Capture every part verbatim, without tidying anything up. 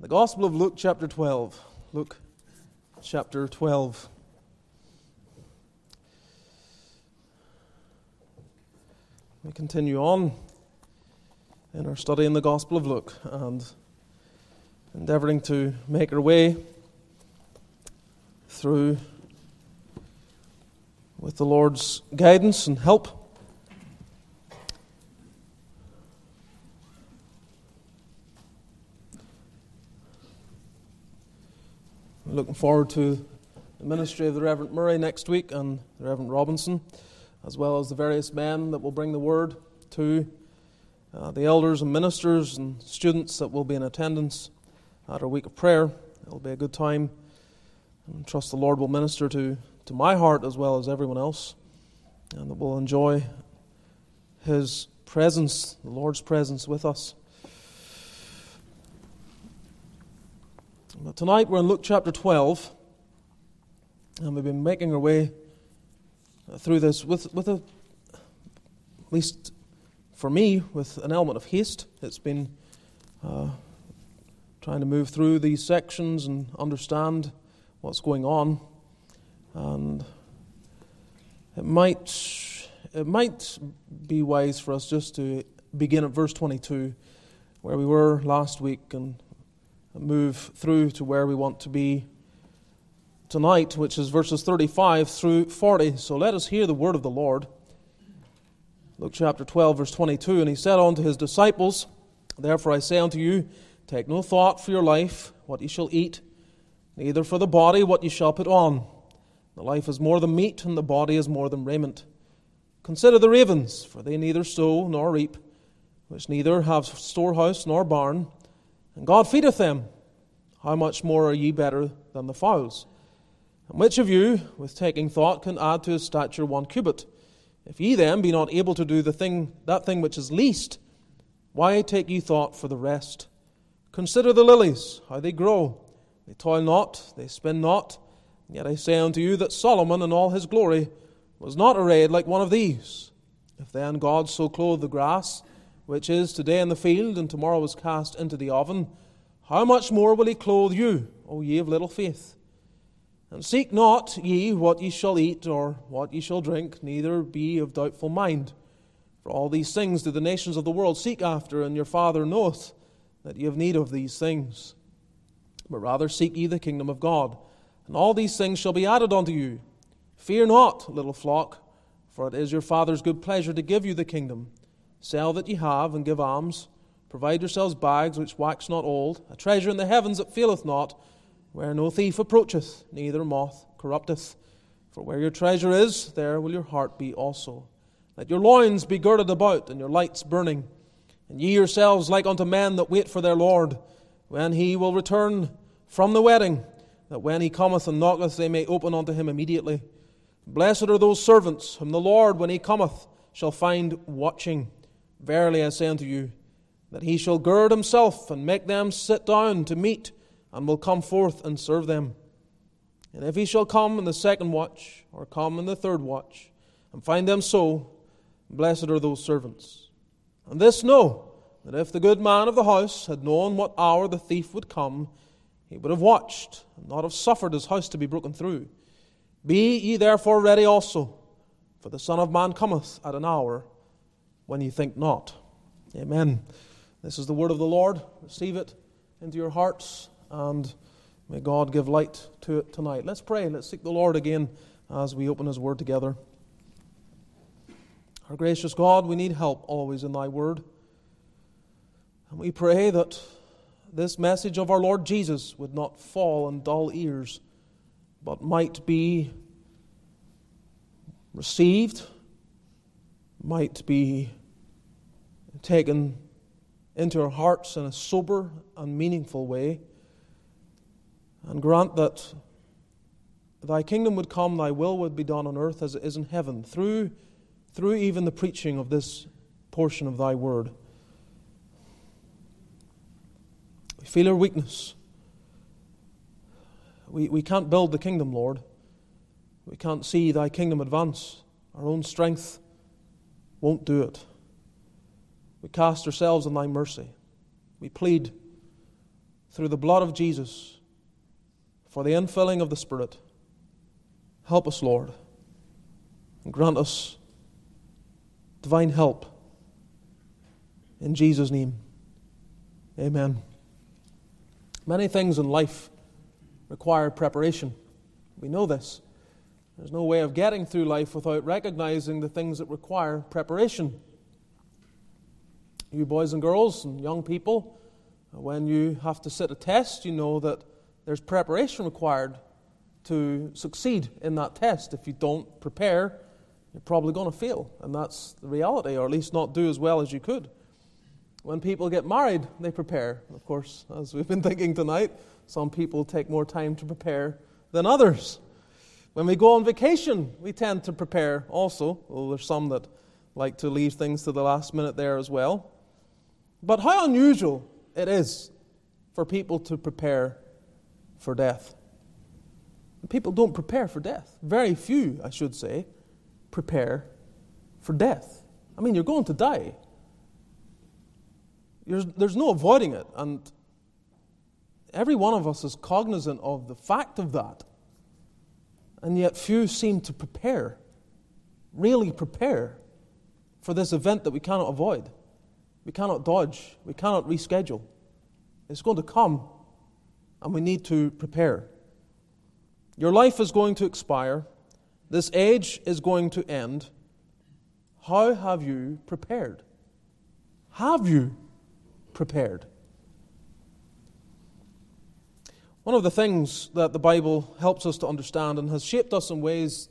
The Gospel of Luke chapter twelve. Luke chapter twelve. We continue on in our study in the Gospel of Luke and endeavoring to make our way through with the Lord's guidance and help. Looking forward to the ministry of the Reverend Murray next week and the Reverend Robinson, as well as the various men that will bring the word to uh, the elders and ministers and students that will be in attendance at our week of prayer. It'll be a good time, and trust the Lord will minister to, to my heart as well as everyone else, and that we'll enjoy His presence, the Lord's presence with us. But tonight we're in Luke chapter twelve, and we've been making our way through this with, with a, at least for me, with an element of haste. It's been uh, trying to move through these sections and understand what's going on, and it might it might be wise for us just to begin at verse twenty-two, where we were last week, and move through to where we want to be tonight, which is verses thirty-five through forty. So let us hear the word of the Lord. Luke chapter twelve, verse twenty-two, "And he said unto his disciples, Therefore I say unto you, take no thought for your life, what ye shall eat, neither for the body, what ye shall put on. The life is more than meat, and the body is more than raiment. Consider the ravens, for they neither sow nor reap, which neither have storehouse nor barn, and God feedeth them. How much more are ye better than the fowls? And which of you, with taking thought, can add to his stature one cubit? If ye then be not able to do the thing, that thing which is least, why take ye thought for the rest? Consider the lilies, how they grow. They toil not, they spin not. And yet I say unto you that Solomon in all his glory was not arrayed like one of these. If then God so clothe the grass, which is today in the field, and tomorrow is cast into the oven, how much more will he clothe you, O ye of little faith? And seek not ye what ye shall eat, or what ye shall drink, neither be of doubtful mind. For all these things do the nations of the world seek after, and your Father knoweth that ye have need of these things. But rather seek ye the kingdom of God, and all these things shall be added unto you. Fear not, little flock, for it is your Father's good pleasure to give you the kingdom. Sell that ye have, and give alms. Provide yourselves bags which wax not old, a treasure in the heavens that faileth not, where no thief approacheth, neither moth corrupteth. For where your treasure is, there will your heart be also. Let your loins be girded about, and your lights burning. And ye yourselves like unto men that wait for their Lord, when he will return from the wedding, that when he cometh and knocketh, they may open unto him immediately. Blessed are those servants, whom the Lord, when he cometh, shall find watching. Verily I say unto you, that he shall gird himself, and make them sit down to meat, and will come forth and serve them. And if he shall come in the second watch, or come in the third watch, and find them so, blessed are those servants. And this know, that if the good man of the house had known what hour the thief would come, he would have watched, and not have suffered his house to be broken through. Be ye therefore ready also, for the Son of Man cometh at an hour when you think not." Amen. This is the word of the Lord. Receive it into your hearts, and may God give light to it tonight. Let's pray. Let's seek the Lord again as we open His word together. Our gracious God, we need help always in Thy word. And we pray that this message of our Lord Jesus would not fall on dull ears, but might be received, might be taken into our hearts in a sober and meaningful way, and grant that Thy kingdom would come, Thy will would be done on earth as it is in heaven, through through even the preaching of this portion of Thy word. We feel our weakness. We, we can't build the kingdom, Lord. We can't see Thy kingdom advance. Our own strength won't do it. We cast ourselves on Thy mercy. We plead through the blood of Jesus for the infilling of the Spirit. Help us, Lord, and grant us divine help. In Jesus' name, amen. Many things in life require preparation. We know this. There's no way of getting through life without recognizing the things that require preparation. You boys and girls and young people, when you have to sit a test, you know that there's preparation required to succeed in that test. If you don't prepare, you're probably going to fail, and that's the reality, or at least not do as well as you could. When people get married, they prepare. Of course, as we've been thinking tonight, some people take more time to prepare than others. When we go on vacation, we tend to prepare also, although there's some that like to leave things to the last minute there as well. But how unusual it is for people to prepare for death. People don't prepare for death. Very few, I should say, prepare for death. I mean, you're going to die. There's, there's no avoiding it, and every one of us is cognizant of the fact of that. And yet few seem to prepare, really prepare, for this event that we cannot avoid. We cannot dodge. We cannot reschedule. It's going to come, and we need to prepare. Your life is going to expire. This age is going to end. How have you prepared? Have you prepared? One of the things that the Bible helps us to understand and has shaped us in ways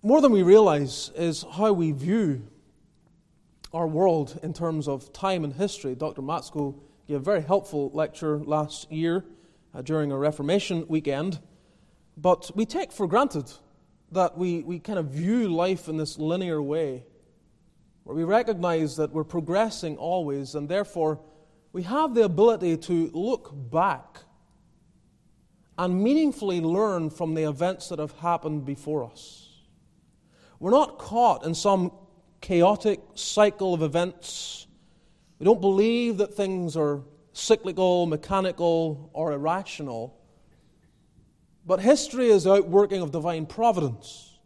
more than we realize is how we view our world in terms of time and history. Doctor Matsko gave a very helpful lecture last year uh, during a Reformation weekend. But we take for granted that we, we kind of view life in this linear way, where we recognize that we're progressing always, and therefore we have the ability to look back and meaningfully learn from the events that have happened before us. We're not caught in some chaotic cycle of events. We don't believe that things are cyclical, mechanical, or irrational. But history is the outworking of divine providence.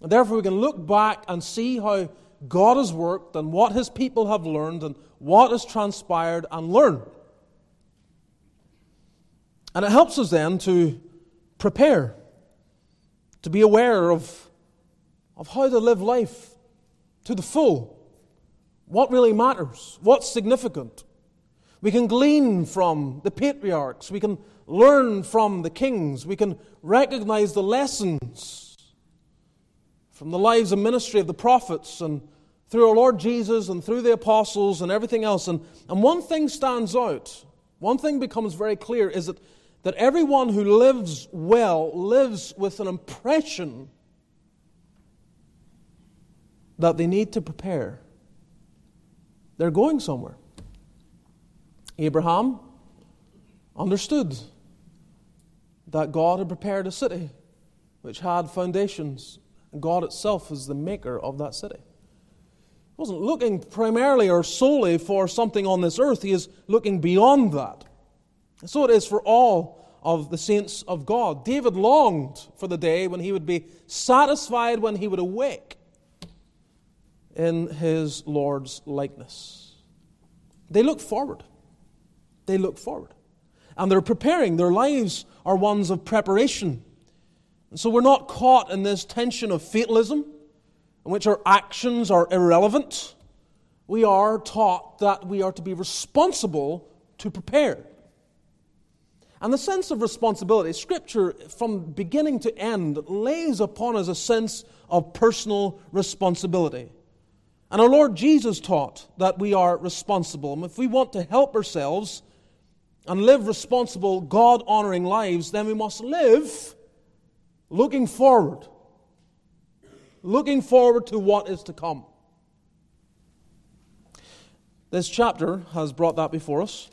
And therefore we can look back and see how God has worked and what His people have learned and what has transpired and learn. And it helps us then to prepare, to be aware of, of how to live life to the full, what really matters, what's significant. We can glean from the patriarchs, we can learn from the kings, we can recognize the lessons from the lives and ministry of the prophets and through our Lord Jesus and through the apostles and everything else. And, and one thing stands out, one thing becomes very clear, is that, that everyone who lives well lives with an impression that they need to prepare. They're going somewhere. Abraham understood that God had prepared a city which had foundations. God itself is the maker of that city. He wasn't looking primarily or solely for something on this earth. He is looking beyond that. And so it is for all of the saints of God. David longed for the day when he would be satisfied, when he would awake in his Lord's likeness. They look forward. They look forward. And they're preparing. Their lives are ones of preparation. And so we're not caught in this tension of fatalism, in which our actions are irrelevant. We are taught that we are to be responsible to prepare. And the sense of responsibility, Scripture from beginning to end lays upon us a sense of personal responsibility. And our Lord Jesus taught that we are responsible. And if we want to help ourselves and live responsible, God-honoring lives, then we must live looking forward. Looking forward to what is to come. This chapter has brought that before us.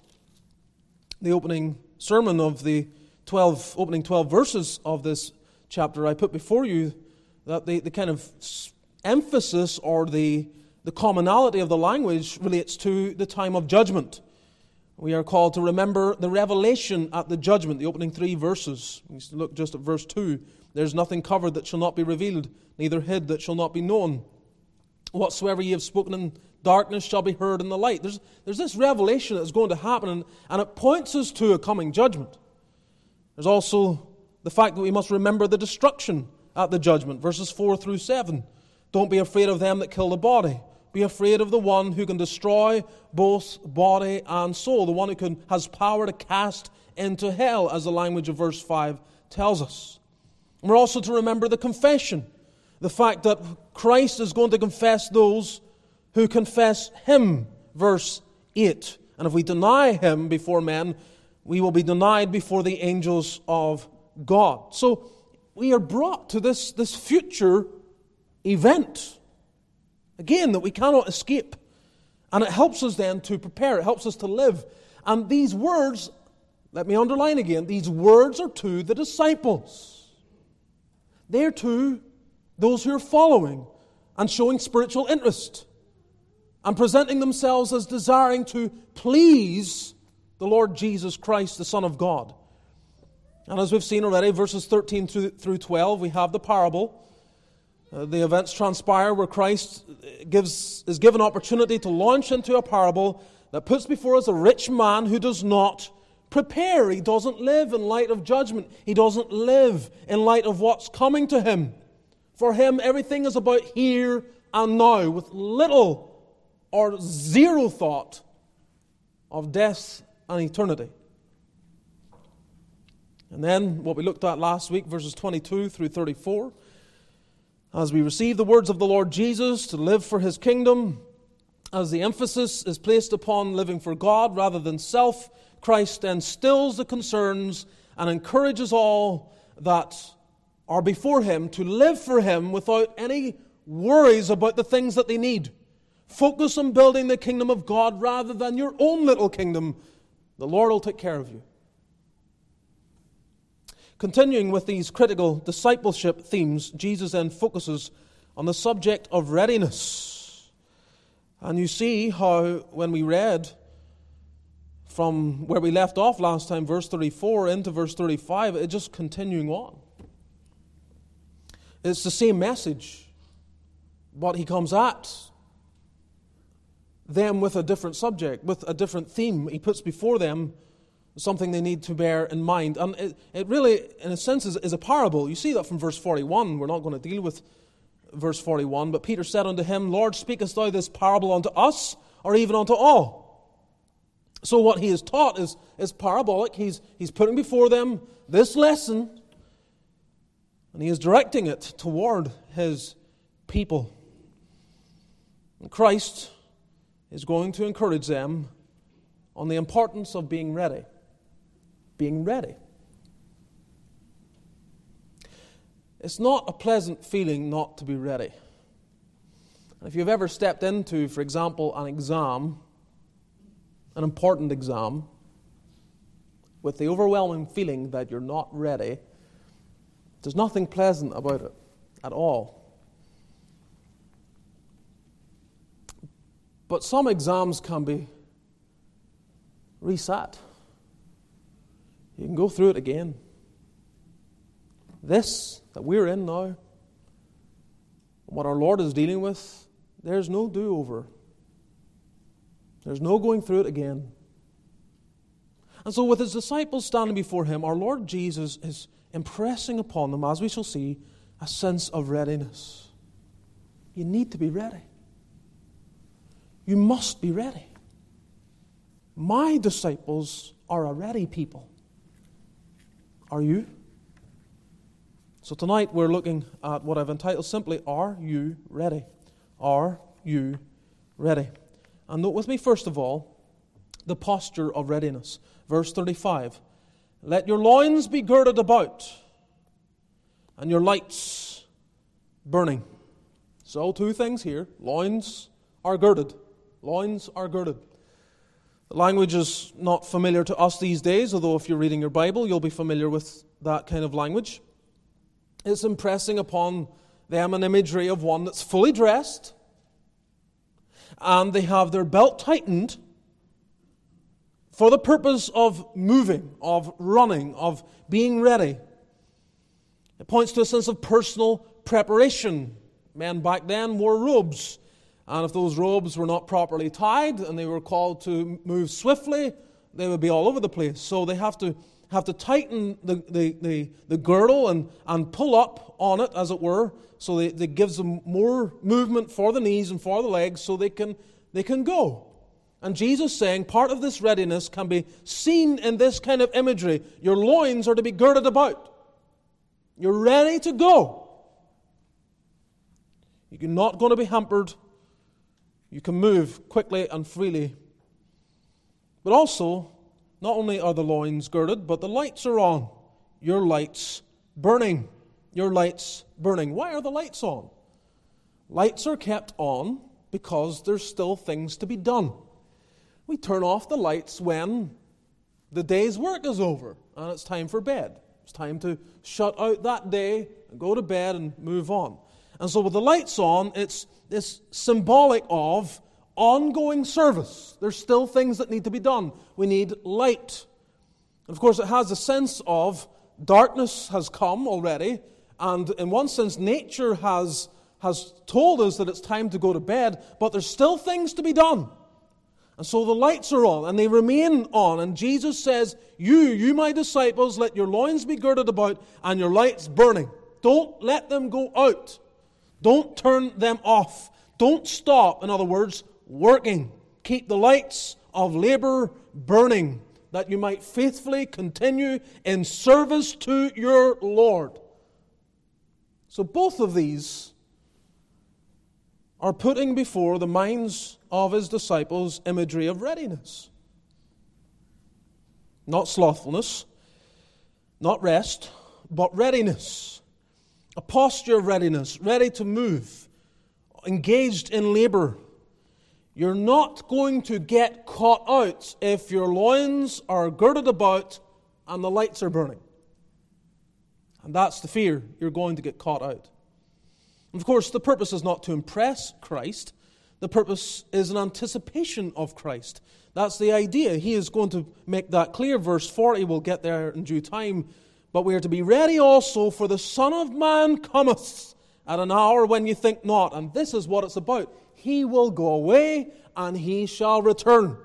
The opening sermon of the twelve opening twelve verses of this chapter, I put before you that the, the kind of emphasis or the, the commonality of the language relates to the time of judgment. we are called to remember the revelation at the judgment, the opening three verses. We look just at verse two. There's nothing covered that shall not be revealed, neither hid that shall not be known. Whatsoever ye have spoken in darkness shall be heard in the light. There's, there's this revelation that's going to happen, and, and it points us to a coming judgment. There's also the fact that we must remember the destruction at the judgment, verses four through seven. Don't be afraid of them that kill the body. Be afraid of the one who can destroy both body and soul, the one who can, has power to cast into hell, as the language of verse five tells us. And we're also to remember the confession, the fact that Christ is going to confess those who confess Him, verse eight. And if we deny Him before men, we will be denied before the angels of God. So we are brought to this, this future event, again, that we cannot escape. And it helps us then to prepare. It helps us to live. And these words, let me underline again, these words are to the disciples. They're to those who are following and showing spiritual interest and presenting themselves as desiring to please the Lord Jesus Christ, the Son of God. And as we've seen already, verses thirteen through twelve, we have the parable. Uh, the events transpire where Christ gives is given opportunity to launch into a parable that puts before us a rich man who does not prepare. He doesn't live in light of judgment. He doesn't live in light of what's coming to him. For him, everything is about here and now, with little or zero thought of death and eternity. And then what we looked at last week, verses twenty-two through thirty-four. As we receive the words of the Lord Jesus to live for His kingdom, as the emphasis is placed upon living for God rather than self, Christ then stills the concerns and encourages all that are before Him to live for Him without any worries about the things that they need. Focus on building the kingdom of God rather than your own little kingdom. The Lord will take care of you. Continuing with these critical discipleship themes, Jesus then focuses on the subject of readiness. And you see how, when we read from where we left off last time, verse thirty-four into verse thirty-five, it's just continuing on. It's the same message, but he comes at them with a different subject, with a different theme. He puts before them something they need to bear in mind. And it, it really, in a sense, is, is a parable. You see that from verse forty-one. We're not going to deal with verse forty-one. But Peter said unto him, Lord, speakest thou this parable unto us, or even unto all? So what he is taught is, is parabolic. He's, he's putting before them this lesson, and he is directing it toward his people. And Christ is going to encourage them on the importance of being ready. Being ready. It's not a pleasant feeling not to be ready. And if you've ever stepped into, for example, an exam, an important exam, with the overwhelming feeling that you're not ready, there's nothing pleasant about it at all. But some exams can be reset. You can go through it again. This that we're in now, what our Lord is dealing with, there's no do-over. There's no going through it again. And so with His disciples standing before Him, our Lord Jesus is impressing upon them, as we shall see, a sense of readiness. You need to be ready. You must be ready. My disciples are a ready people. Are you? So tonight we're looking at what I've entitled simply, Are You Ready? Are you ready? And note with me, first of all, the posture of readiness. Verse thirty-five, let your loins be girded about, and your lights burning. So two things here. Loins are girded. Loins are girded. The language is not familiar to us these days, although if you're reading your Bible, you'll be familiar with that kind of language. It's impressing upon them an imagery of one that's fully dressed, and they have their belt tightened for the purpose of moving, of running, of being ready. It points to a sense of personal preparation. Men back then wore robes, and if those robes were not properly tied and they were called to move swiftly, they would be all over the place. So they have to have to tighten the, the, the, the girdle and, and pull up on it, as it were, so that it gives them more movement for the knees and for the legs so they can they can go. And Jesus saying part of this readiness can be seen in this kind of imagery. Your loins are to be girded about. You're ready to go. You're not going to be hampered. You can move quickly and freely. But also, not only are the loins girded, but the lights are on. Your lights burning. Your lights burning. Why are the lights on? Lights are kept on because there's still things to be done. We turn off the lights when the day's work is over and it's time for bed. It's time to shut out that day and go to bed and move on. And so with the lights on, it's, it's symbolic of ongoing service. There's still things that need to be done. We need light. Of course, it has a sense of darkness has come already, and in one sense, nature has, has told us that it's time to go to bed, but there's still things to be done. And so the lights are on, and they remain on. And Jesus says, you, you my disciples, let your loins be girded about and your lights burning. Don't let them go out. Don't turn them off. Don't stop, in other words, working. Keep the lights of labor burning, that you might faithfully continue in service to your Lord. So both of these are putting before the minds of his disciples imagery of readiness. Not slothfulness, not rest, but readiness. A posture of readiness, ready to move, engaged in labor. You're not going to get caught out if your loins are girded about and the lights are burning. And that's the fear, you're going to get caught out. Of course, the purpose is not to impress Christ. The purpose is an anticipation of Christ. That's the idea. He is going to make that clear. Verse forty, we'll get there in due time. But we are to be ready also, for the Son of Man cometh at an hour when you think not. And this is what it's about. He will go away and he shall return.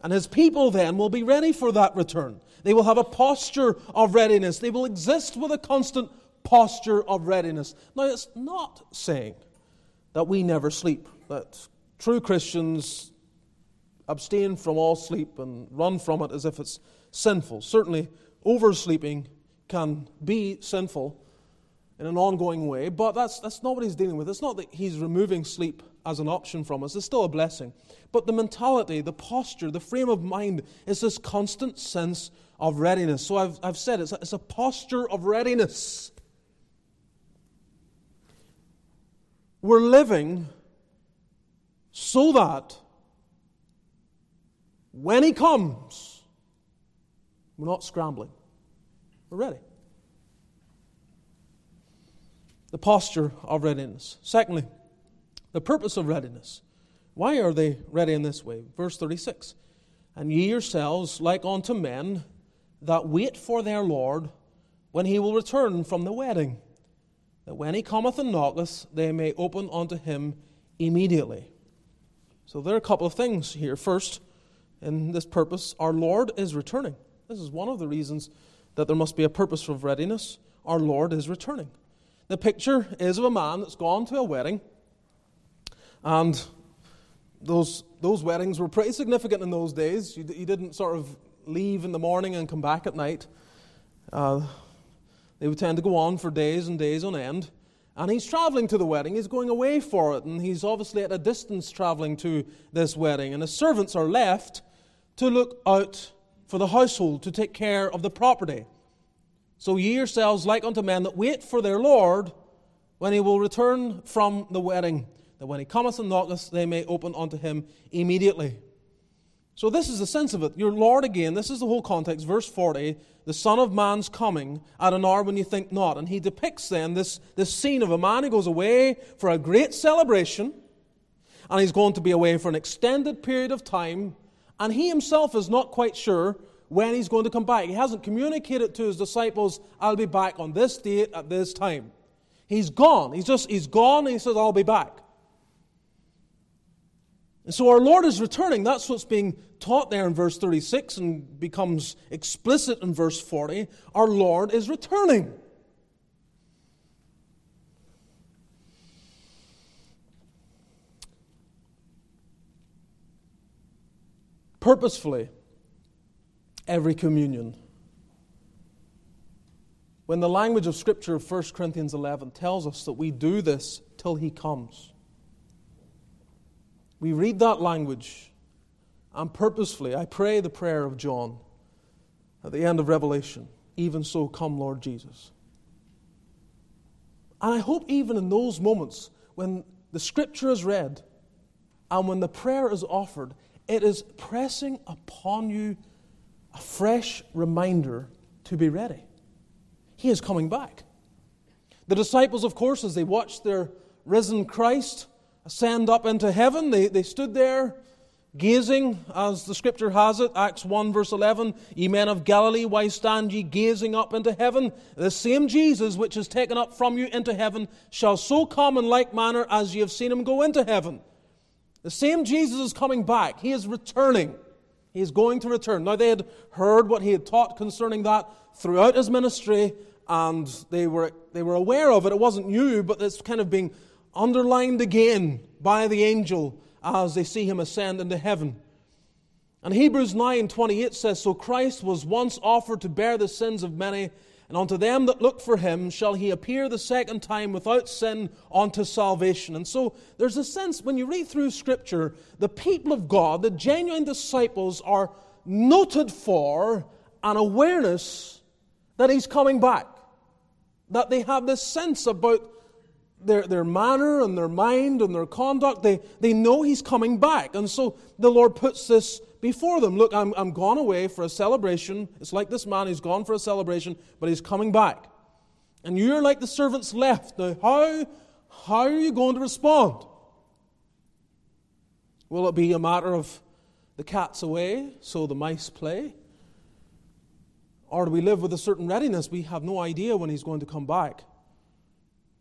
And his people then will be ready for that return. They will have a posture of readiness. They will exist with a constant posture of readiness. Now, it's not saying that we never sleep, that true Christians abstain from all sleep and run from it as if it's sinful. Certainly, oversleeping can be sinful in an ongoing way, but that's that's not what he's dealing with. It's not that he's removing sleep as an option from us. It's still a blessing. But the mentality, the posture, the frame of mind is this constant sense of readiness. So I've, I've said it's a, it's a posture of readiness. We're living so that when he comes, we're not scrambling. We're ready. The posture of readiness. Secondly, the purpose of readiness. Why are they ready in this way? Verse thirty-six, and ye yourselves like unto men that wait for their Lord when he will return from the wedding, that when he cometh and knocketh, they may open unto him immediately. So there are a couple of things here. First, in this purpose, our Lord is returning. This is one of the reasons that there must be a purpose of readiness. Our Lord is returning. The picture is of a man that's gone to a wedding, and those those weddings were pretty significant in those days. You, you didn't sort of leave in the morning and come back at night. Uh They would tend to go on for days and days on end. And he's traveling to the wedding. He's going away for it. And he's obviously at a distance traveling to this wedding. And his servants are left to look out for the household, to take care of the property. So ye yourselves like unto men that wait for their Lord when he will return from the wedding, that when he cometh and knocketh, they may open unto him immediately. So this is the sense of it. Your Lord, again, this is the whole context. Verse forty, the Son of Man's coming at an hour when you think not. And he depicts then this, this scene of a man who goes away for a great celebration, and he's going to be away for an extended period of time, and he himself is not quite sure when he's going to come back. He hasn't communicated to his disciples, I'll be back on this date at this time. He's gone. He's just, he's gone, and he says, I'll be back. And so our Lord is returning. That's what's being taught there in verse thirty-six and becomes explicit in verse forty. Our Lord is returning. Purposefully, every communion, when the language of Scripture of First Corinthians eleven tells us that we do this till He comes, we read that language, and purposefully, I pray the prayer of John at the end of Revelation, even so come, Lord Jesus. And I hope even in those moments when the Scripture is read and when the prayer is offered, it is pressing upon you a fresh reminder to be ready. He is coming back. The disciples, of course, as they watched their risen Christ ascend up into heaven, they, they stood there gazing, as the Scripture has it, Acts one verse eleven, ye men of Galilee, why stand ye gazing up into heaven? The same Jesus which is taken up from you into heaven shall so come in like manner as ye have seen him go into heaven. The same Jesus is coming back. He is returning. He is going to return. Now, they had heard what he had taught concerning that throughout his ministry, and they were they were aware of it. It wasn't new, but it's kind of being underlined again by the angel as they see him ascend into heaven. And Hebrews nine twenty-eight says, so Christ was once offered to bear the sins of many, and unto them that look for him shall he appear the second time without sin unto salvation. And so there's a sense, when you read through Scripture, the people of God, the genuine disciples, are noted for an awareness that he's coming back. That they have this sense about their, their manner and their mind and their conduct. They, they know he's coming back. And so the Lord puts this before them. Look, I'm, I'm gone away for a celebration. It's like this man, he's gone for a celebration, but he's coming back. And you're like the servants left. Now, how, how are you going to respond? Will it be a matter of the cat's away, so the mice play? Or do we live with a certain readiness? We have no idea when he's going to come back.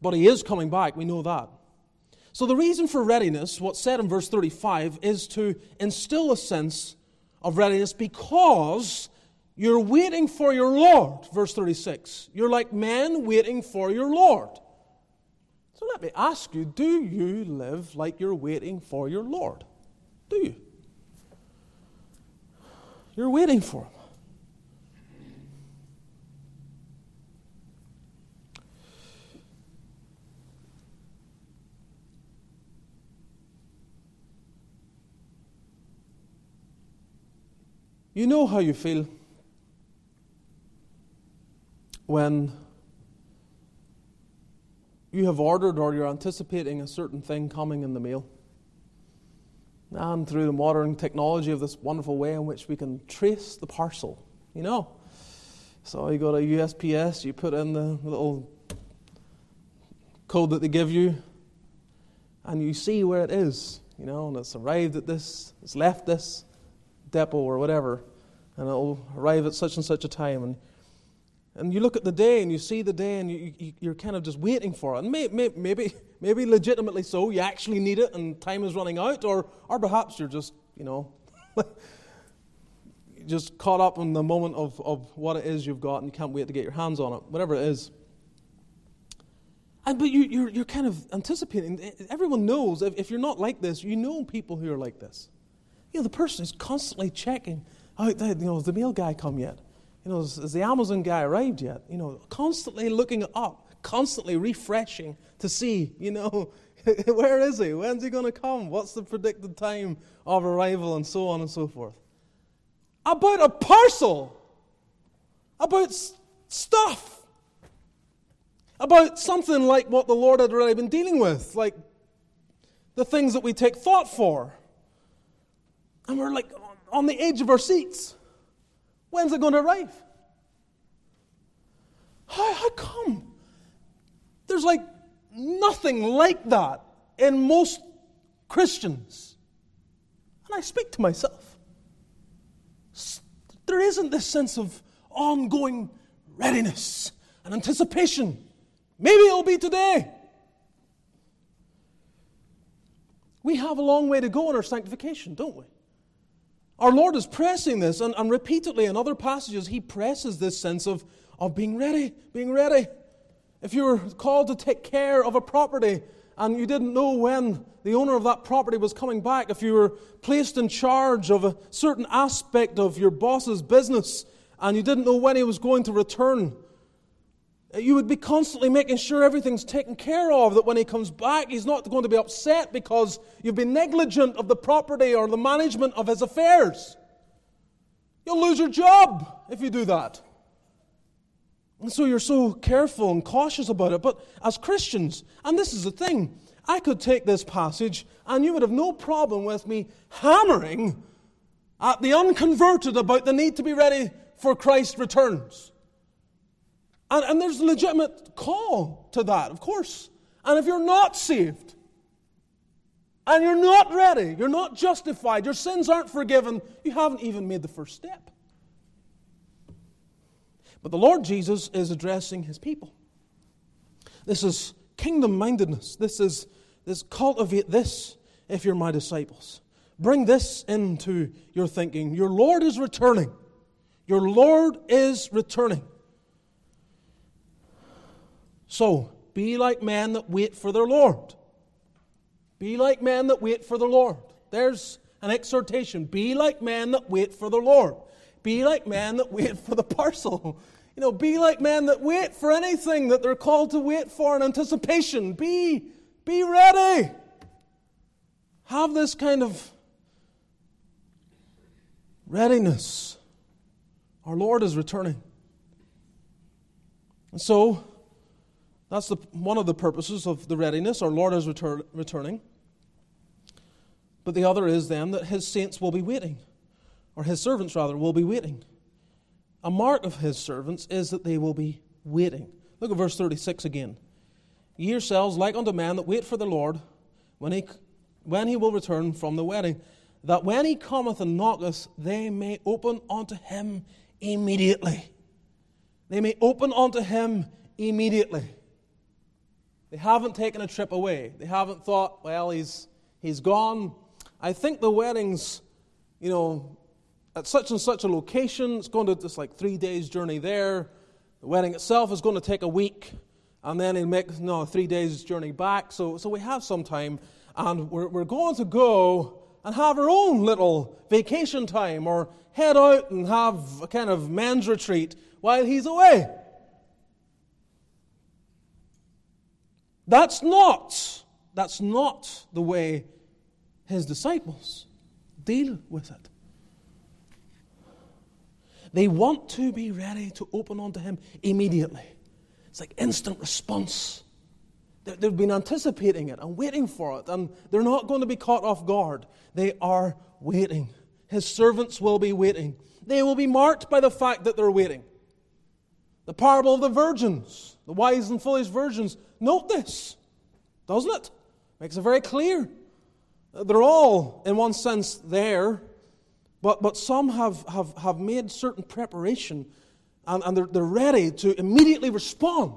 But he is coming back, we know that. So the reason for readiness, what's said in verse thirty-five, is to instill a sense of readiness because you're waiting for your Lord, verse thirty-six. You're like men waiting for your Lord. So let me ask you, do you live like you're waiting for your Lord? Do you? You're waiting for him. You know how you feel when you have ordered or you're anticipating a certain thing coming in the mail. And through the modern technology of this wonderful way in which we can trace the parcel, you know. So you go to U S P S, you put in the little code that they give you, and you see where it is, you know, and it's arrived at this, it's left this depot or whatever, and it'll arrive at such and such a time, and and you look at the day, and you see the day, and you, you, you're kind of just waiting for it, and may, may, maybe maybe legitimately so, you actually need it, and time is running out, or or perhaps you're just, you know, just caught up in the moment of, of what it is you've got, and you can't wait to get your hands on it, whatever it is. And but you, you're, you're kind of anticipating. Everyone knows, if, if you're not like this, you know people who are like this. You know, the person is constantly checking out, you know, has the mail guy come yet? You know, has, has the Amazon guy arrived yet? You know, constantly looking up, constantly refreshing to see, you know, where is he? When's he going to come? What's the predicted time of arrival? And so on and so forth. About a parcel. About s- stuff. About something like what the Lord had already been dealing with, like the things that we take thought for. And we're like on the edge of our seats. When's it going to arrive? How, how come? There's like nothing like that in most Christians. And I speak to myself. there isn't this sense of ongoing readiness and anticipation. Maybe it'll be today. We have a long way to go in our sanctification, don't we? Our Lord is pressing this, and, and repeatedly in other passages, He presses this sense of, of being ready, being ready. If you were called to take care of a property and you didn't know when the owner of that property was coming back, if you were placed in charge of a certain aspect of your boss's business and you didn't know when he was going to return, you would be constantly making sure everything's taken care of, that when he comes back, he's not going to be upset because you've been negligent of the property or the management of his affairs. You'll lose your job if you do that. And so you're so careful and cautious about it. But as Christians, and this is the thing, I could take this passage and you would have no problem with me hammering at the unconverted about the need to be ready for Christ's returns. And, and there's a legitimate call to that, of course. And if you're not saved, and you're not ready, you're not justified, your sins aren't forgiven, you haven't even made the first step. But the Lord Jesus is addressing His people. This is kingdom-mindedness. This is this cultivate this if you're my disciples. Bring this into your thinking. Your Lord is returning. Your Lord is returning. So, be like men that wait for their Lord. Be like men that wait for the Lord. There's an exhortation. Be like men that wait for the Lord. Be like men that wait for the parcel. You know, be like men that wait for anything that they're called to wait for in anticipation. Be, be ready. Have this kind of readiness. Our Lord is returning. And so, that's the, one of the purposes of the readiness. Our Lord is retur- returning. But the other is then that His saints will be waiting. Or his servants, rather, will be waiting. A mark of his servants is that they will be waiting. Look at verse thirty-six again. Ye yourselves like unto men that wait for the Lord, when he, when he will return from the wedding, that when he cometh and knocketh, they may open unto him immediately. They may open unto him immediately. They haven't taken a trip away. They haven't thought, well, he's he's gone. I think the wedding's, you know, at such and such a location, it's going to, it's like three days' journey there. The wedding itself is going to take a week, and then he'll make, no, three days' journey back. So, so we have some time, and we're, we're going to go and have our own little vacation time, or head out and have a kind of men's retreat while he's away. That's not, that's not the way his disciples deal with it. They want to be ready to open unto him immediately. It's like instant response. They've been anticipating it and waiting for it, and they're not going to be caught off guard. They are waiting. His servants will be waiting. They will be marked by the fact that they're waiting. The parable of the virgins, the wise and foolish virgins, note this, doesn't it? Makes it very clear. They're all, in one sense, there. But but some have, have, have made certain preparation, and, and they're, they're ready to immediately respond.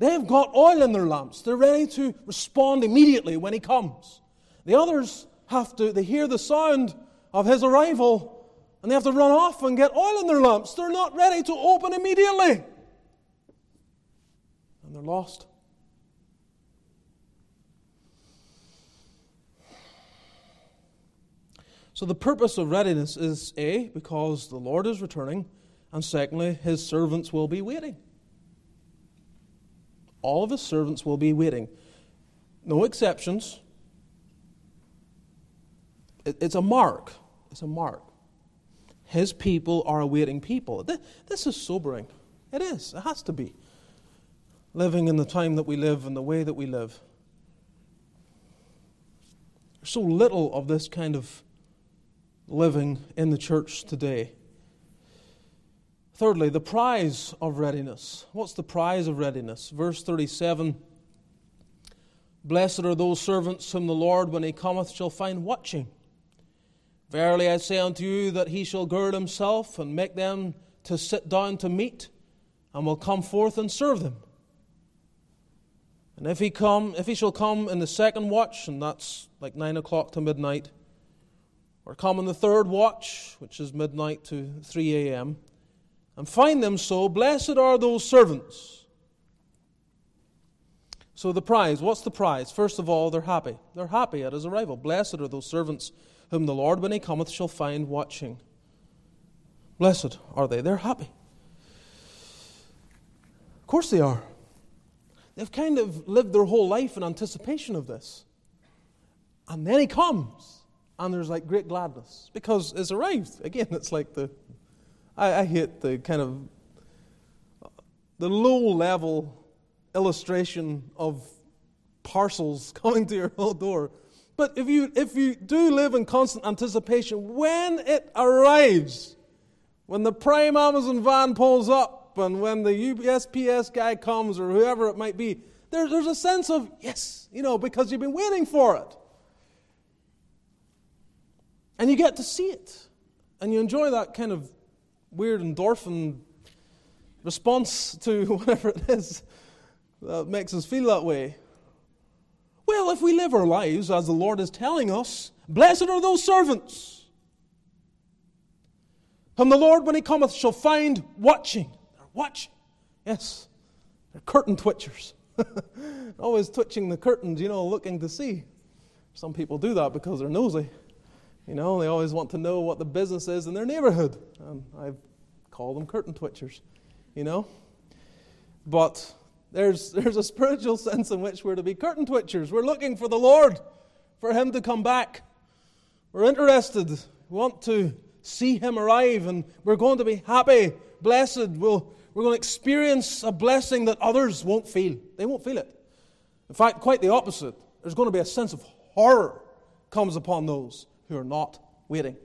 They've got oil in their lamps. They're ready to respond immediately when he comes. The others have to, they hear the sound of his arrival, and they have to run off and get oil in their lamps. They're not ready to open immediately. And they're lost. So the purpose of readiness is, A, because the Lord is returning, and secondly, His servants will be waiting. All of His servants will be waiting. No exceptions. It's a mark. It's a mark. His people are a waiting people. This is sobering. It is. It has to be. Living in the time that we live and the way that we live. There's so little of this kind of living in the church today. Thirdly, the prize of readiness. What's the prize of readiness? Verse thirty-seven, Blessed are those servants whom the Lord, when he cometh, shall find watching. Verily I say unto you that he shall gird himself and make them to sit down to meat, and will come forth and serve them. And if he come, if he shall come in the second watch, and that's like nine o'clock to midnight, or come in the third watch, which is midnight to three a.m., and find them so, blessed are those servants. So the prize, what's the prize? First of all, they're happy. They're happy at his arrival. Blessed are those servants whom the Lord, when he cometh, shall find watching. Blessed are they. They're happy. Of course they are. They've kind of lived their whole life in anticipation of this. And then he comes, and there's like great gladness, because it's arrived. Again, it's like the, I, I hate the kind of, the low-level illustration of parcels coming to your door. But if you if you do live in constant anticipation, when it arrives, when the Prime Amazon van pulls up and when the U S P S guy comes or whoever it might be, there, there's a sense of, yes, you know, because you've been waiting for it. And you get to see it. And you enjoy that kind of weird endorphin response to whatever it is that makes us feel that way. Well, if we live our lives as the Lord is telling us, blessed are those servants, whom the Lord, when he cometh, shall find watching. They're watching. Yes, they're curtain twitchers. Always twitching the curtains, you know, looking to see. Some people do that because they're nosy. You know, they always want to know what the business is in their neighborhood. And I call them curtain twitchers, you know. But There's there's a spiritual sense in which we're to be curtain twitchers. We're looking for the Lord, for him to come back. We're interested, we want to see him arrive, and we're going to be happy, blessed. We'll, we're going to experience a blessing that others won't feel. They won't feel it. In fact, quite the opposite. There's going to be a sense of horror comes upon those who are not waiting.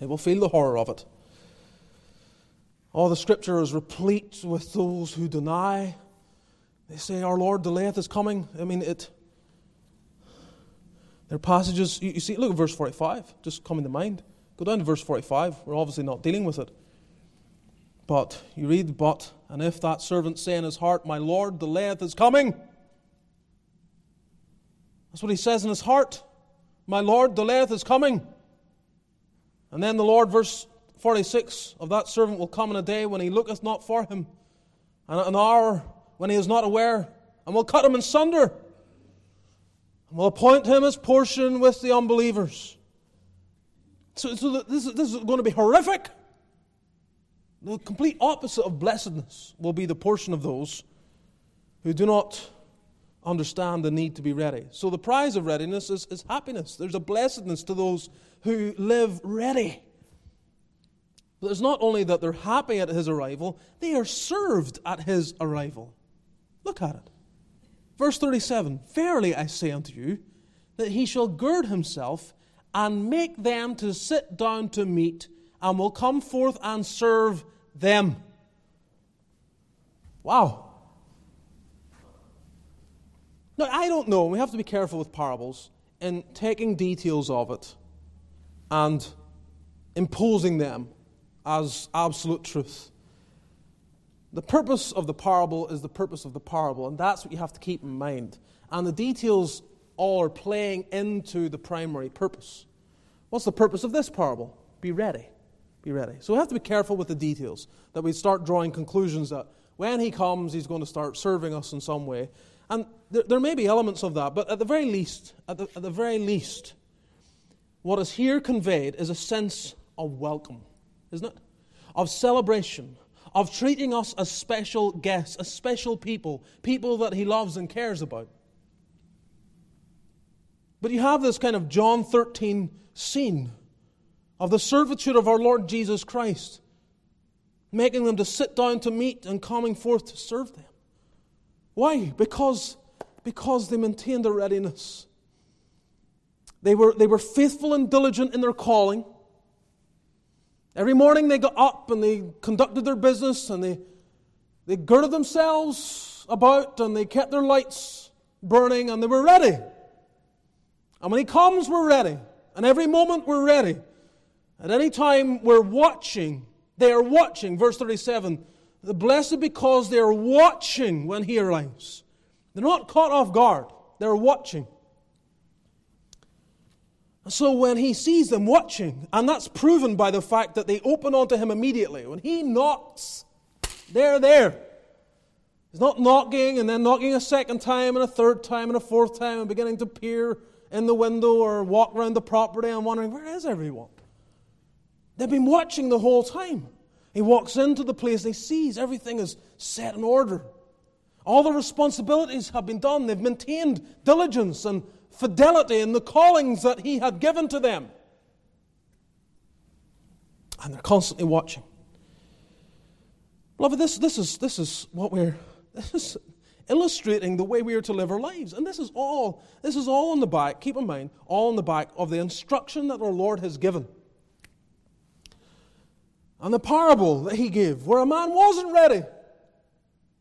They will feel the horror of it. All the Scripture is replete with those who deny. They say, our Lord delayeth his coming. I mean, it. There are passages, you, you see, look at verse forty-five, just coming to mind. Go down to verse forty-five. We're obviously not dealing with it. But, you read, but, and if that servant say in his heart, my Lord delayeth his coming. That's what he says in his heart. My Lord delayeth his coming. And then the Lord, verse forty-six, of that servant will come in a day when he looketh not for him, and at an hour when he is not aware, and will cut him in sunder, and will appoint him his portion with the unbelievers. So, so this, this is going to be horrific. The complete opposite of blessedness will be the portion of those who do not understand the need to be ready. So the prize of readiness is, is happiness. There's a blessedness to those who live ready. But it's not only that they're happy at his arrival, they are served at his arrival. Look at it. Verse thirty-seven, verily I say unto you, that he shall gird himself and make them to sit down to meat, and will come forth and serve them. Wow. Now, I don't know, we have to be careful with parables in taking details of it and imposing them as absolute truth. The purpose of the parable is the purpose of the parable, and that's what you have to keep in mind. And the details all are playing into the primary purpose. What's the purpose of this parable? Be ready. Be ready. So we have to be careful with the details, that we start drawing conclusions that when he comes, he's going to start serving us in some way. And there, there may be elements of that, but at the very least, at the, at the very least, what is here conveyed is a sense of welcome. Isn't it? Of celebration, of treating us as special guests, as special people, people that he loves and cares about. But you have this kind of John thirteen scene of the servitude of our Lord Jesus Christ, making them to sit down to meat and coming forth to serve them. Why? Because, because they maintained their readiness. They were, they were faithful and diligent in their calling. Every morning they got up and they conducted their business, and they, they girded themselves about, and they kept their lights burning, and they were ready. And when he comes, we're ready. And every moment we're ready, at any time we're watching, they are watching. Verse thirty-seven, the blessed because they are watching when he arrives. They're not caught off guard. They're watching. So when he sees them watching, and that's proven by the fact that they open onto him immediately. When he knocks, they're there. He's not knocking and then knocking a second time and a third time and a fourth time and beginning to peer in the window or walk around the property and wondering, where is everyone? They've been watching the whole time. He walks into the place and he sees everything is set in order. All the responsibilities have been done. They've maintained diligence and fidelity in the callings that he had given to them. And they're constantly watching. Beloved, this, this is this is what we're this is illustrating the way we are to live our lives. And this is all, this is all on the back, keep in mind, all on the back of the instruction that our Lord has given. And the parable that he gave, where a man wasn't ready.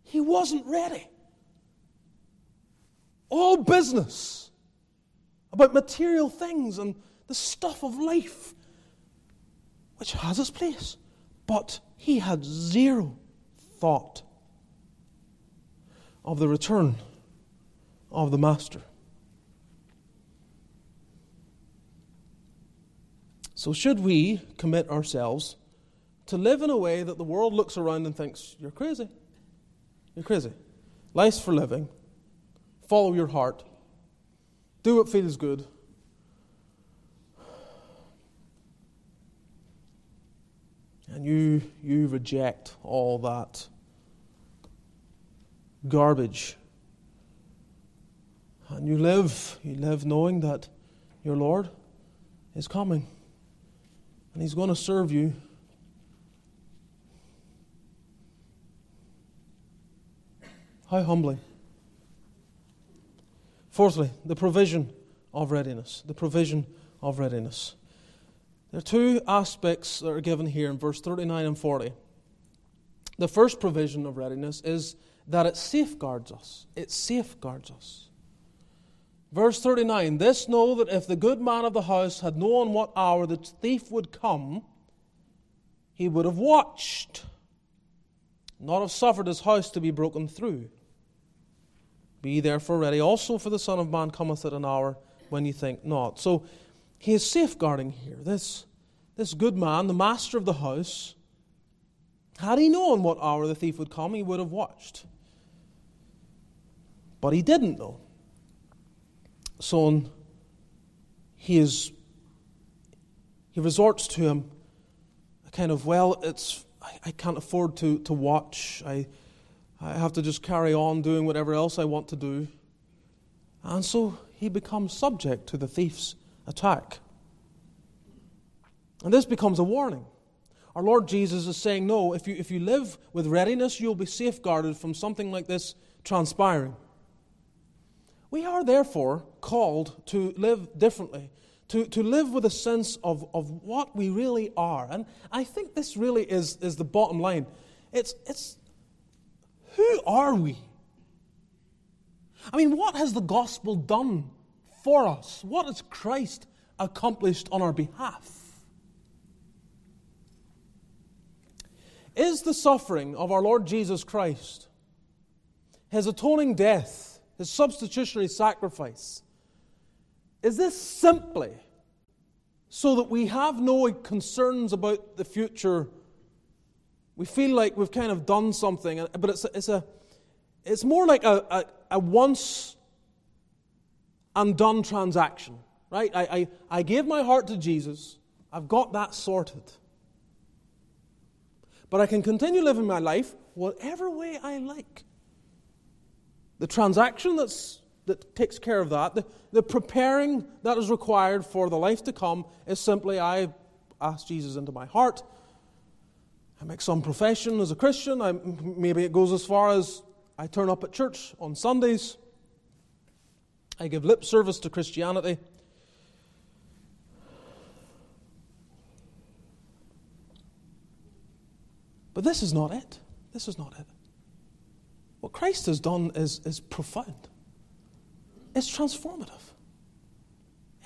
He wasn't ready. All business about material things and the stuff of life, which has its place. But he had zero thought of the return of the Master. So should we commit ourselves to live in a way that the world looks around and thinks, you're crazy? You're crazy. Life's for living. Follow your heart. Do what feels good. And you you reject all that garbage. And you live, you live knowing that your Lord is coming. And He's going to serve you. How humbling. Fourthly, the provision of readiness. The provision of readiness. There are two aspects that are given here in verse thirty-nine and forty. The first provision of readiness is that it safeguards us. It safeguards us. Verse thirty-nine, this know that if the good man of the house had known what hour the thief would come, he would have watched, not have suffered his house to be broken through. Be therefore ready also, for the Son of Man cometh at an hour when you think not. So he is safeguarding here. This, this good man, the master of the house, had he known what hour the thief would come, he would have watched. But he didn't know. So he is he resorts to him a kind of, well, it's I, I can't afford to, to watch. I I have to just carry on doing whatever else I want to do. And so he becomes subject to the thief's attack. And this becomes a warning. Our Lord Jesus is saying, no, if you if you live with readiness, you'll be safeguarded from something like this transpiring. We are therefore called to live differently, to, to live with a sense of, of what we really are. And I think this really is, is the bottom line. It's it's who are we? I mean, what has the gospel done for us? What has Christ accomplished on our behalf? Is the suffering of our Lord Jesus Christ, His atoning death, His substitutionary sacrifice, is this simply so that we have no concerns about the future? We feel like we've kind of done something, but it's a, it's a, it's more like a, a, a once undone transaction, right? I, I, I gave my heart to Jesus. I've got that sorted. But I can continue living my life whatever way I like. The transaction that's, that takes care of that, the, the preparing that is required for the life to come is simply I ask Jesus into my heart. I make some profession as a Christian. I, maybe it goes as far as I turn up at church on Sundays. I give lip service to Christianity. But this is not it. This is not it. What Christ has done is, is profound. It's transformative.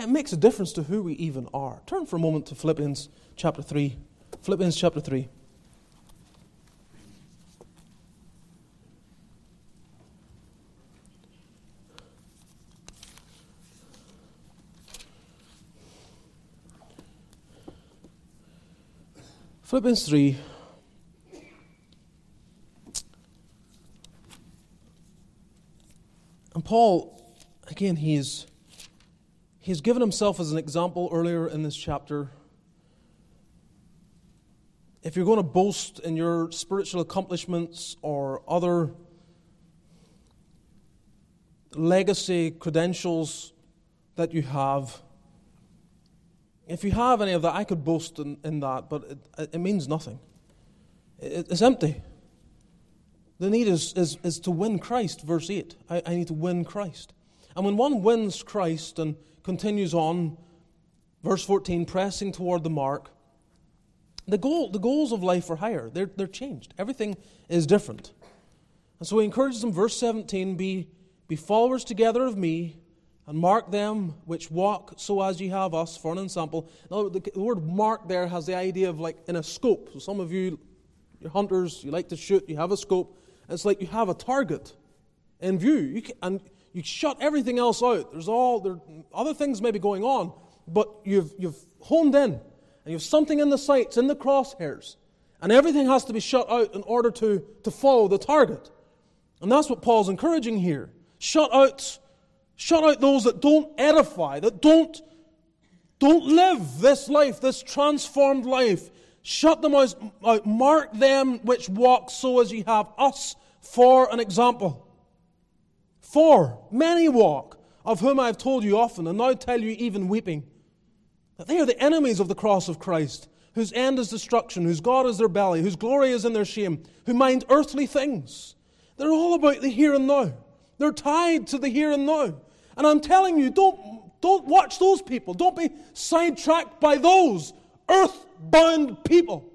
It makes a difference to who we even are. Turn for a moment to Philippians chapter three. Philippians chapter three. Philippians three. And Paul, again, he's he's given himself as an example earlier in this chapter. If you're going to boast in your spiritual accomplishments or other legacy credentials that you have, if you have any of that, I could boast in, in that, but it, it means nothing. It, it's empty. The need is, is, is to win Christ, verse eight. I, I need to win Christ. And when one wins Christ and continues on, verse fourteen, pressing toward the mark, the goal, the goals of life are higher. They're, they're changed. Everything is different. And so he encourages them, verse seventeen, be, be followers together of me, and mark them which walk so as ye have us for an ensample. Now, the word mark there has the idea of like in a scope. So some of you, you're hunters, you like to shoot, you have a scope. It's like you have a target in view. You can, and you shut everything else out. There's all, there, other things may be going on, but you've you've honed in, and you have something in the sights, in the crosshairs. And everything has to be shut out in order to, to follow the target. And that's what Paul's encouraging here. Shut out Shut out those that don't edify, that don't, don't live this life, this transformed life. Shut them out. Mark them which walk so as ye have us for an example. For many walk, of whom I have told you often, and now tell you even weeping, that they are the enemies of the cross of Christ, whose end is destruction, whose God is their belly, whose glory is in their shame, who mind earthly things. They're all about the here and now. They're tied to the here and now. And I'm telling you, don't, don't watch those people. Don't be sidetracked by those earth-bound people.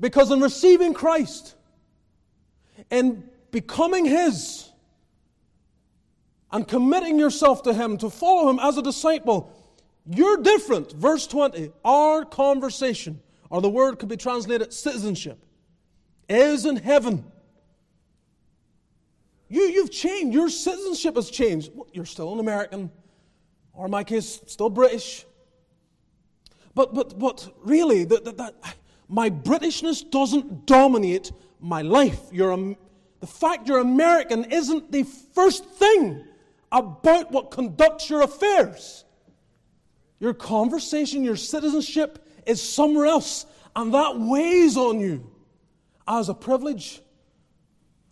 Because in receiving Christ, in becoming His, and committing yourself to Him, to follow Him as a disciple, you're different. Verse twenty, our conversation, or the word could be translated citizenship, is in heaven. You, you've changed. Your citizenship has changed. Well, you're still an American, or in my case, still British. But but but really, that, that, that my Britishness doesn't dominate my life. You're a, the fact you're American isn't the first thing about what conducts your affairs. Your conversation, your citizenship is somewhere else, and that weighs on you as a privilege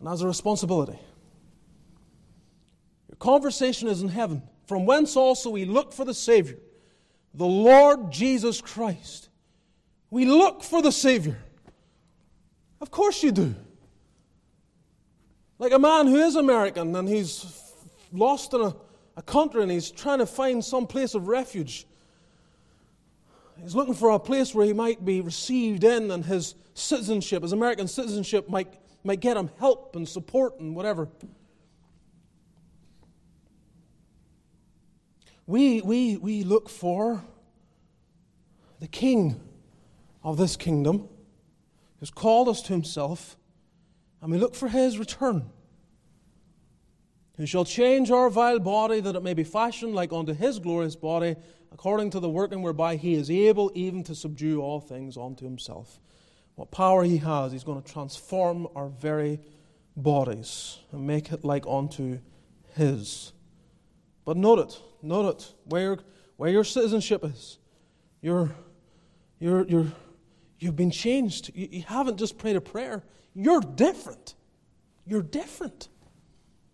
and as a responsibility. Conversation is in heaven, from whence also we look for the Savior, the Lord Jesus Christ. We look for the Savior. Of course you do. Like a man who is American and he's lost in a, a country and he's trying to find some place of refuge. He's looking for a place where he might be received in, and his citizenship, his American citizenship, might, might get him help and support and whatever. We we we look for the King of this kingdom who's called us to Himself, and we look for His return, who shall change our vile body that it may be fashioned like unto His glorious body, according to the working whereby He is able even to subdue all things unto Himself. What power He has, He's going to transform our very bodies and make it like unto His. But note it. Note it, where, where your citizenship is. You're, you're, you're, you've been changed. You, you haven't just prayed a prayer. You're different. You're different.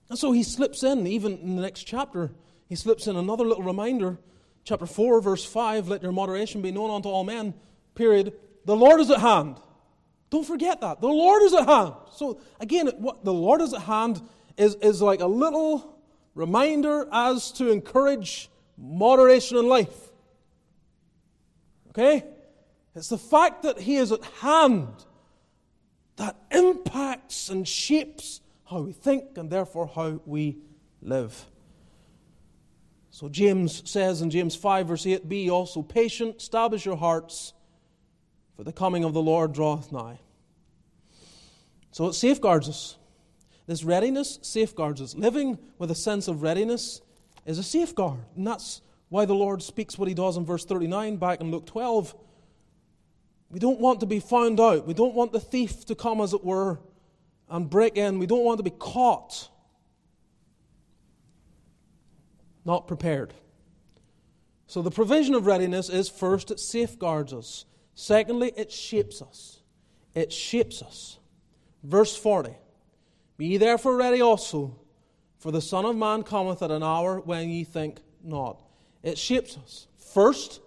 And so he slips in, even in the next chapter, he slips in another little reminder. Chapter four, verse five, let your moderation be known unto all men, period. The Lord is at hand. Don't forget that. The Lord is at hand. So again, what the Lord is at hand is, is like a little reminder as to encourage moderation in life. Okay? It's the fact that He is at hand that impacts and shapes how we think and therefore how we live. So James says in James five verse eight, "Be also patient, establish your hearts, for the coming of the Lord draweth nigh." So it safeguards us. This readiness safeguards us. Living with a sense of readiness is a safeguard. And that's why the Lord speaks what he does in verse thirty-nine back in Luke twelve. We don't want to be found out. We don't want the thief to come, as it were, and break in. We don't want to be caught not prepared. So the provision of readiness is, first, it safeguards us. Secondly, it shapes us. It shapes us. Verse forty, "Be ye therefore ready also, for the Son of Man cometh at an hour when ye think not." It shapes us. First,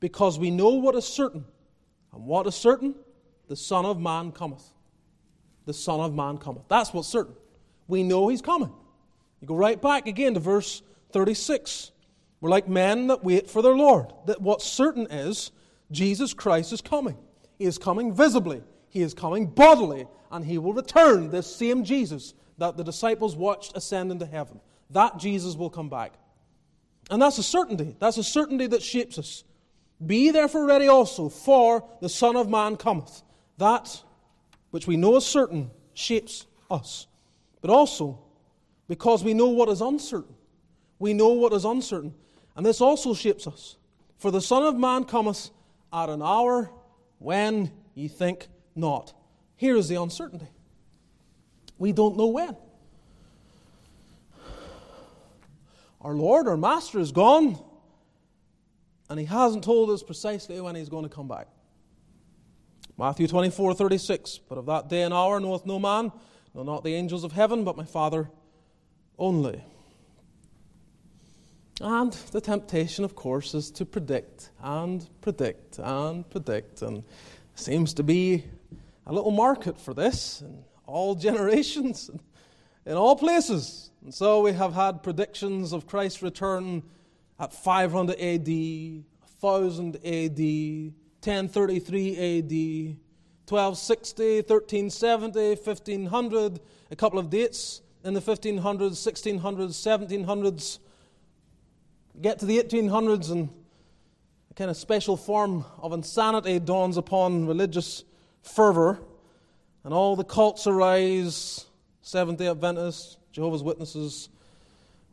because we know what is certain. And what is certain? The Son of Man cometh. The Son of Man cometh. That's what's certain. We know He's coming. You go right back again to verse thirty-six. We're like men that wait for their Lord. That what's certain is Jesus Christ is coming. He is coming visibly. He is coming bodily. And He will return, this same Jesus that the disciples watched ascend into heaven. That Jesus will come back. And that's a certainty. That's a certainty that shapes us. "Be therefore ready also, for the Son of Man cometh." That which we know is certain shapes us. But also, because we know what is uncertain. We know what is uncertain. And this also shapes us. "For the Son of Man cometh at an hour when ye think not." Here is the uncertainty. We don't know when. Our Lord, our Master, is gone. And He hasn't told us precisely when He's going to come back. Matthew twenty-four thirty-six, "But of that day and hour knoweth no man, no, not the angels of heaven, but my Father only." And the temptation, of course, is to predict and predict and predict. And seems to be a little market for this in all generations, in all places. And so we have had predictions of Christ's return at five hundred A D, one thousand A D, ten thirty-three A D, twelve sixty, thirteen seventy, fifteen hundred, a couple of dates in the fifteen hundreds, sixteen hundreds, seventeen hundreds. Get to the eighteen hundreds and a kind of special form of insanity dawns upon religious fervor, and all the cults arise, Seventh-day Adventists, Jehovah's Witnesses,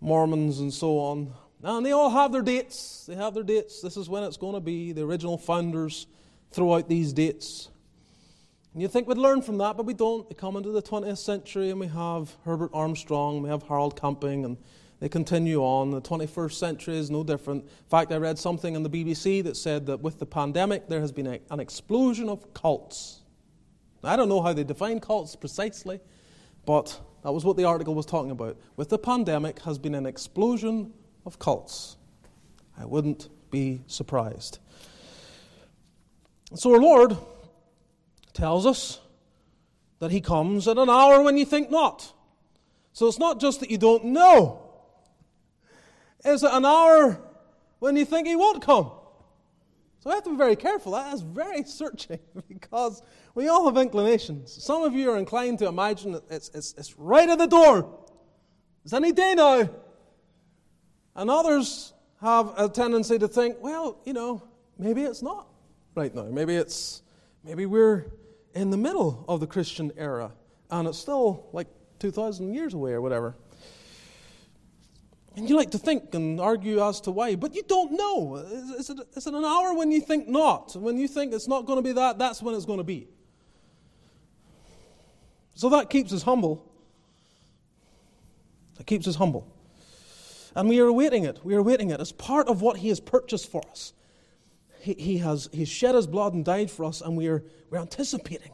Mormons, and so on. And they all have their dates. They have their dates. This is when it's going to be. The original founders throw out these dates. And you think we'd learn from that, but we don't. We come into the twentieth century and we have Herbert Armstrong, we have Harold Camping, and they continue on. The twenty-first century is no different. In fact, I read something on the B B C that said that with the pandemic, there has been a, an explosion of cults. Now, I don't know how they define cults precisely, but that was what the article was talking about. With the pandemic has been an explosion of cults. I wouldn't be surprised. And so our Lord tells us that He comes at an hour when you think not. So it's not just that you don't know. It's at an hour when you think He won't come. So I have to be very careful. That is very searching, because we all have inclinations. Some of you are inclined to imagine that it's, it's, it's right at the door. It's any day now. And others have a tendency to think, well, you know, maybe it's not right now. Maybe it's, maybe we're in the middle of the Christian era, and it's still like two thousand years away or whatever. And you like to think and argue as to why, but you don't know. Is it, is it an hour when you think not? When you think it's not going to be that, that's when it's going to be. So that keeps us humble. That keeps us humble. And we are awaiting it. We are awaiting it. It's part of what He has purchased for us. He, he has He shed His blood and died for us, and we are we're anticipating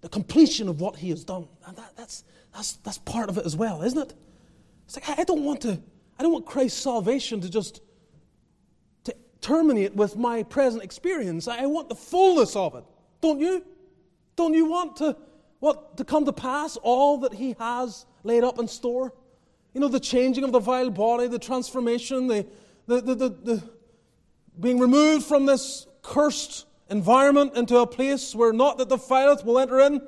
the completion of what He has done. And that, that's that's that's part of it as well, isn't it? It's like, I don't want to. I don't want Christ's salvation to just to terminate with my present experience. I want the fullness of it. Don't you? Don't you want to what to come to pass all that He has laid up in store? You know, the changing of the vile body, the transformation, the the, the, the the being removed from this cursed environment into a place where not that defileth will enter in.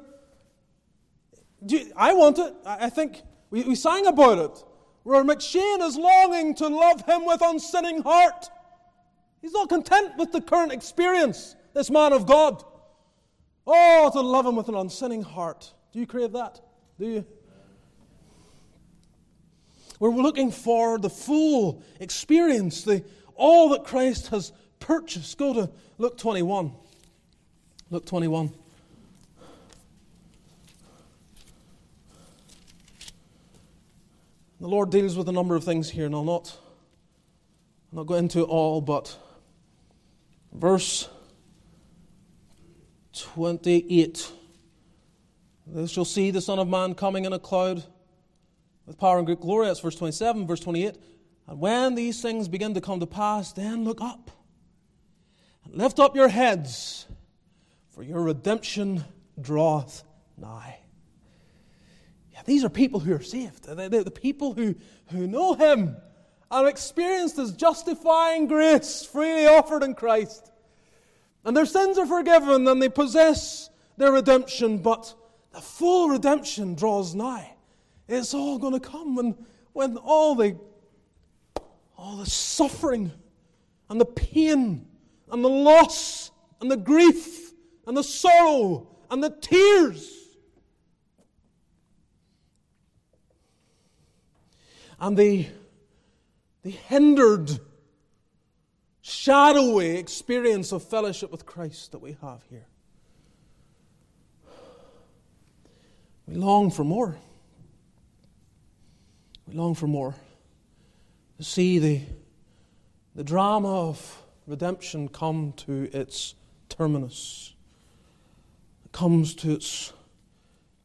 Do you, I want it. I think we, we sang about it. where McShane is longing to love him with unsinning heart. He's not content with the current experience, this man of God. Oh, to love him with an unsinning heart. Do you crave that? Do you? We're looking for the full experience, the all that Christ has purchased. Go to Luke twenty-one. Luke twenty-one. The Lord deals with a number of things here, and I'll not, I'll not go into it all, but verse twenty-eight. They shall see the Son of Man coming in a cloud with power and great glory. That's verse twenty-seven, verse twenty-eight. And when these things begin to come to pass, then look up and lift up your heads, for your redemption draweth nigh. Yeah, these are people who are saved. They're the people who, who know him and experienced his justifying grace freely offered in Christ. And their sins are forgiven and they possess their redemption, but the full redemption draws nigh. It's all going to come when, when all the all the suffering and the pain and the loss and the grief and the sorrow and the tears and the, the hindered, shadowy experience of fellowship with Christ that we have here. We long for more. We long for more. To see the, the drama of redemption come to its terminus. It comes to its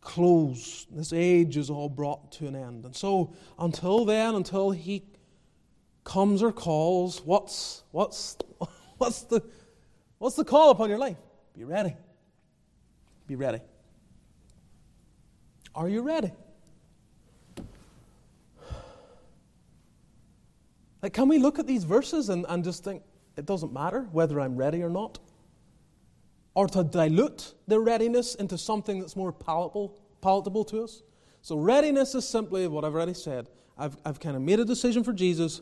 close. This age is all brought to an end. And so, until then, until he comes or calls, what's what's what's the what's the call upon your life? Be ready. Be ready. Are you ready? Like, can we look at these verses and, and just think, it doesn't matter whether I'm ready or not? Or to dilute the readiness into something that's more palatable, palatable to us? So readiness is simply what I've already said. I've I've kind of made a decision for Jesus,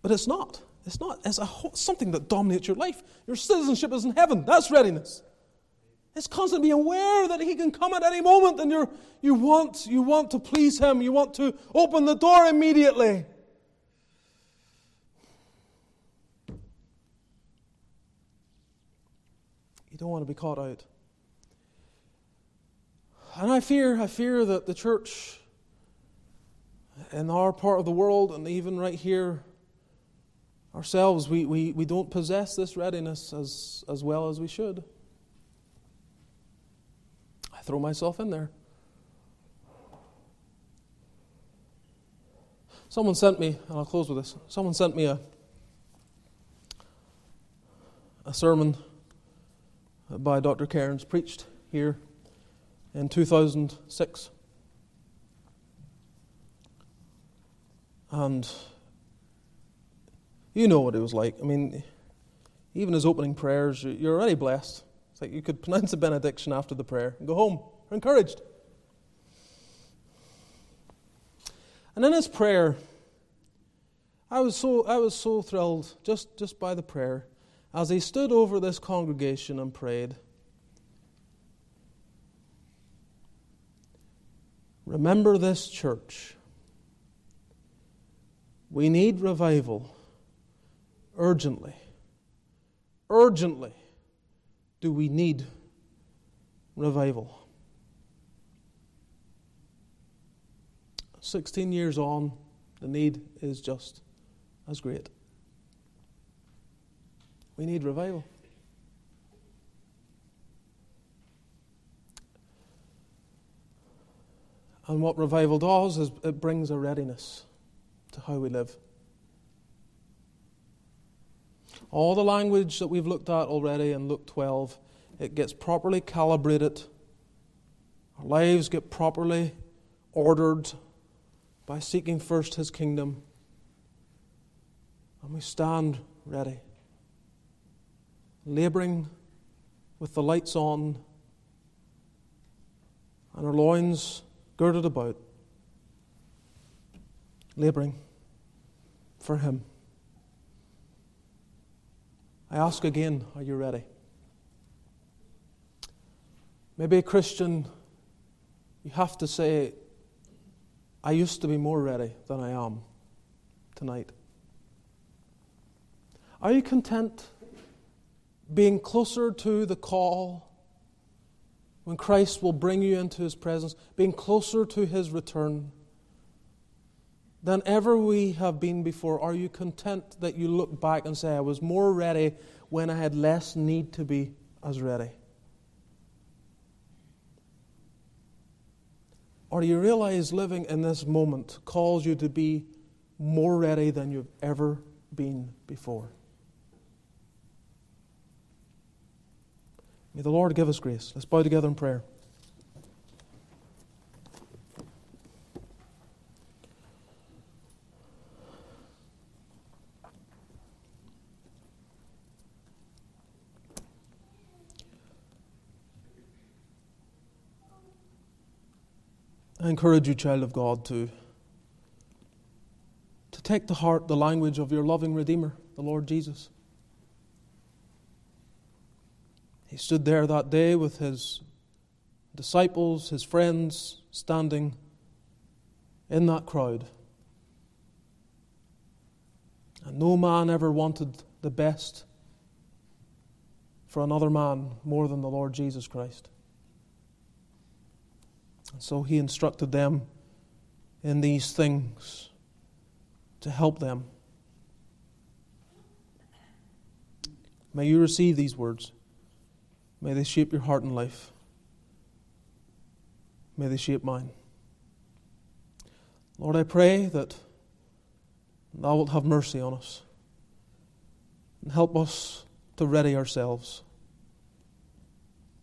but it's not. It's not. It's a whole, something that dominates your life. Your citizenship is in heaven. That's readiness. It's constantly aware that he can come at any moment, and you're, you want you want to please him. You want to open the door immediately. Don't want to be caught out. And I fear, I fear that the church in our part of the world, and even right here ourselves, we, we, we don't possess this readiness as, as well as we should. I throw myself in there. Someone sent me, and I'll close with this, someone sent me a a sermon by Doctor Cairns, preached here in two thousand six. And you know what it was like. I mean, even his opening prayers, you're already blessed. It's like you could pronounce a benediction after the prayer and go home. You're encouraged. And in his prayer, I was so I was so thrilled just, just by the prayer. As he stood over this congregation and prayed, remember this church. We need revival urgently. Urgently do we need revival. Sixteen years on, the need is just as great. We need revival. And what revival does is it brings a readiness to how we live. All the language that we've looked at already in Luke twelve, it gets properly calibrated. Our lives get properly ordered by seeking first his kingdom. And we stand ready. Labouring with the lights on and our loins girded about, laboring for Him. I ask again, are you ready? Maybe, Christian, you have to say, I used to be more ready than I am tonight. Are you content being closer to the call when Christ will bring you into His presence, being closer to His return than ever we have been before? Are you content that you look back and say, I was more ready when I had less need to be as ready? Or do you realize living in this moment calls you to be more ready than you've ever been before? May the Lord give us grace. Let's bow together in prayer. I encourage you, child of God, to, to take to heart the language of your loving Redeemer, the Lord Jesus. He stood there that day with His disciples, His friends, standing in that crowd. And no man ever wanted the best for another man more than the Lord Jesus Christ. And so He instructed them in these things to help them. May you receive these words. May they shape your heart and life. May they shape mine. Lord, I pray that Thou wilt have mercy on us and help us to ready ourselves.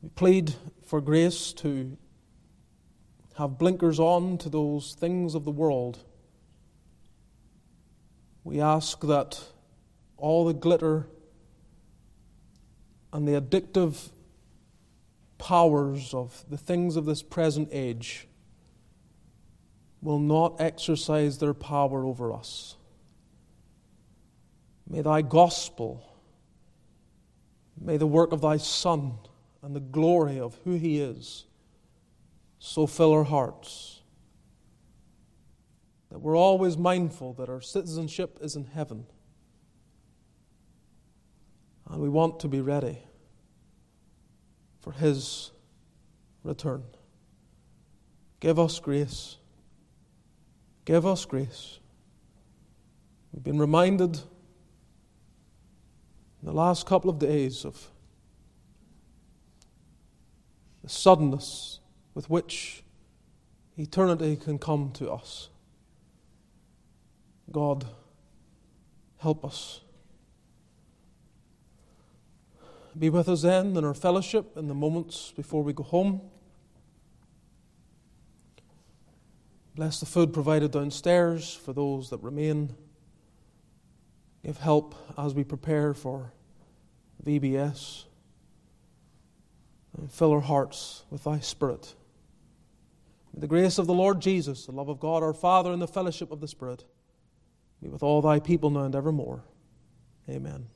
We plead for grace to have blinkers on to those things of the world. We ask that all the glitter and the addictive powers of the things of this present age will not exercise their power over us. May Thy gospel, may the work of Thy Son and the glory of who He is so fill our hearts that we're always mindful that our citizenship is in heaven, and we want to be ready for His return. Give us grace. Give us grace. We've been reminded in the last couple of days of the suddenness with which eternity can come to us. God, help us. Be with us then in our fellowship in the moments before we go home. Bless the food provided downstairs for those that remain. Give help as we prepare for V B S. And fill our hearts with Thy Spirit. May the grace of the Lord Jesus, the love of God our Father, and the fellowship of the Spirit be with all Thy people now and evermore. Amen.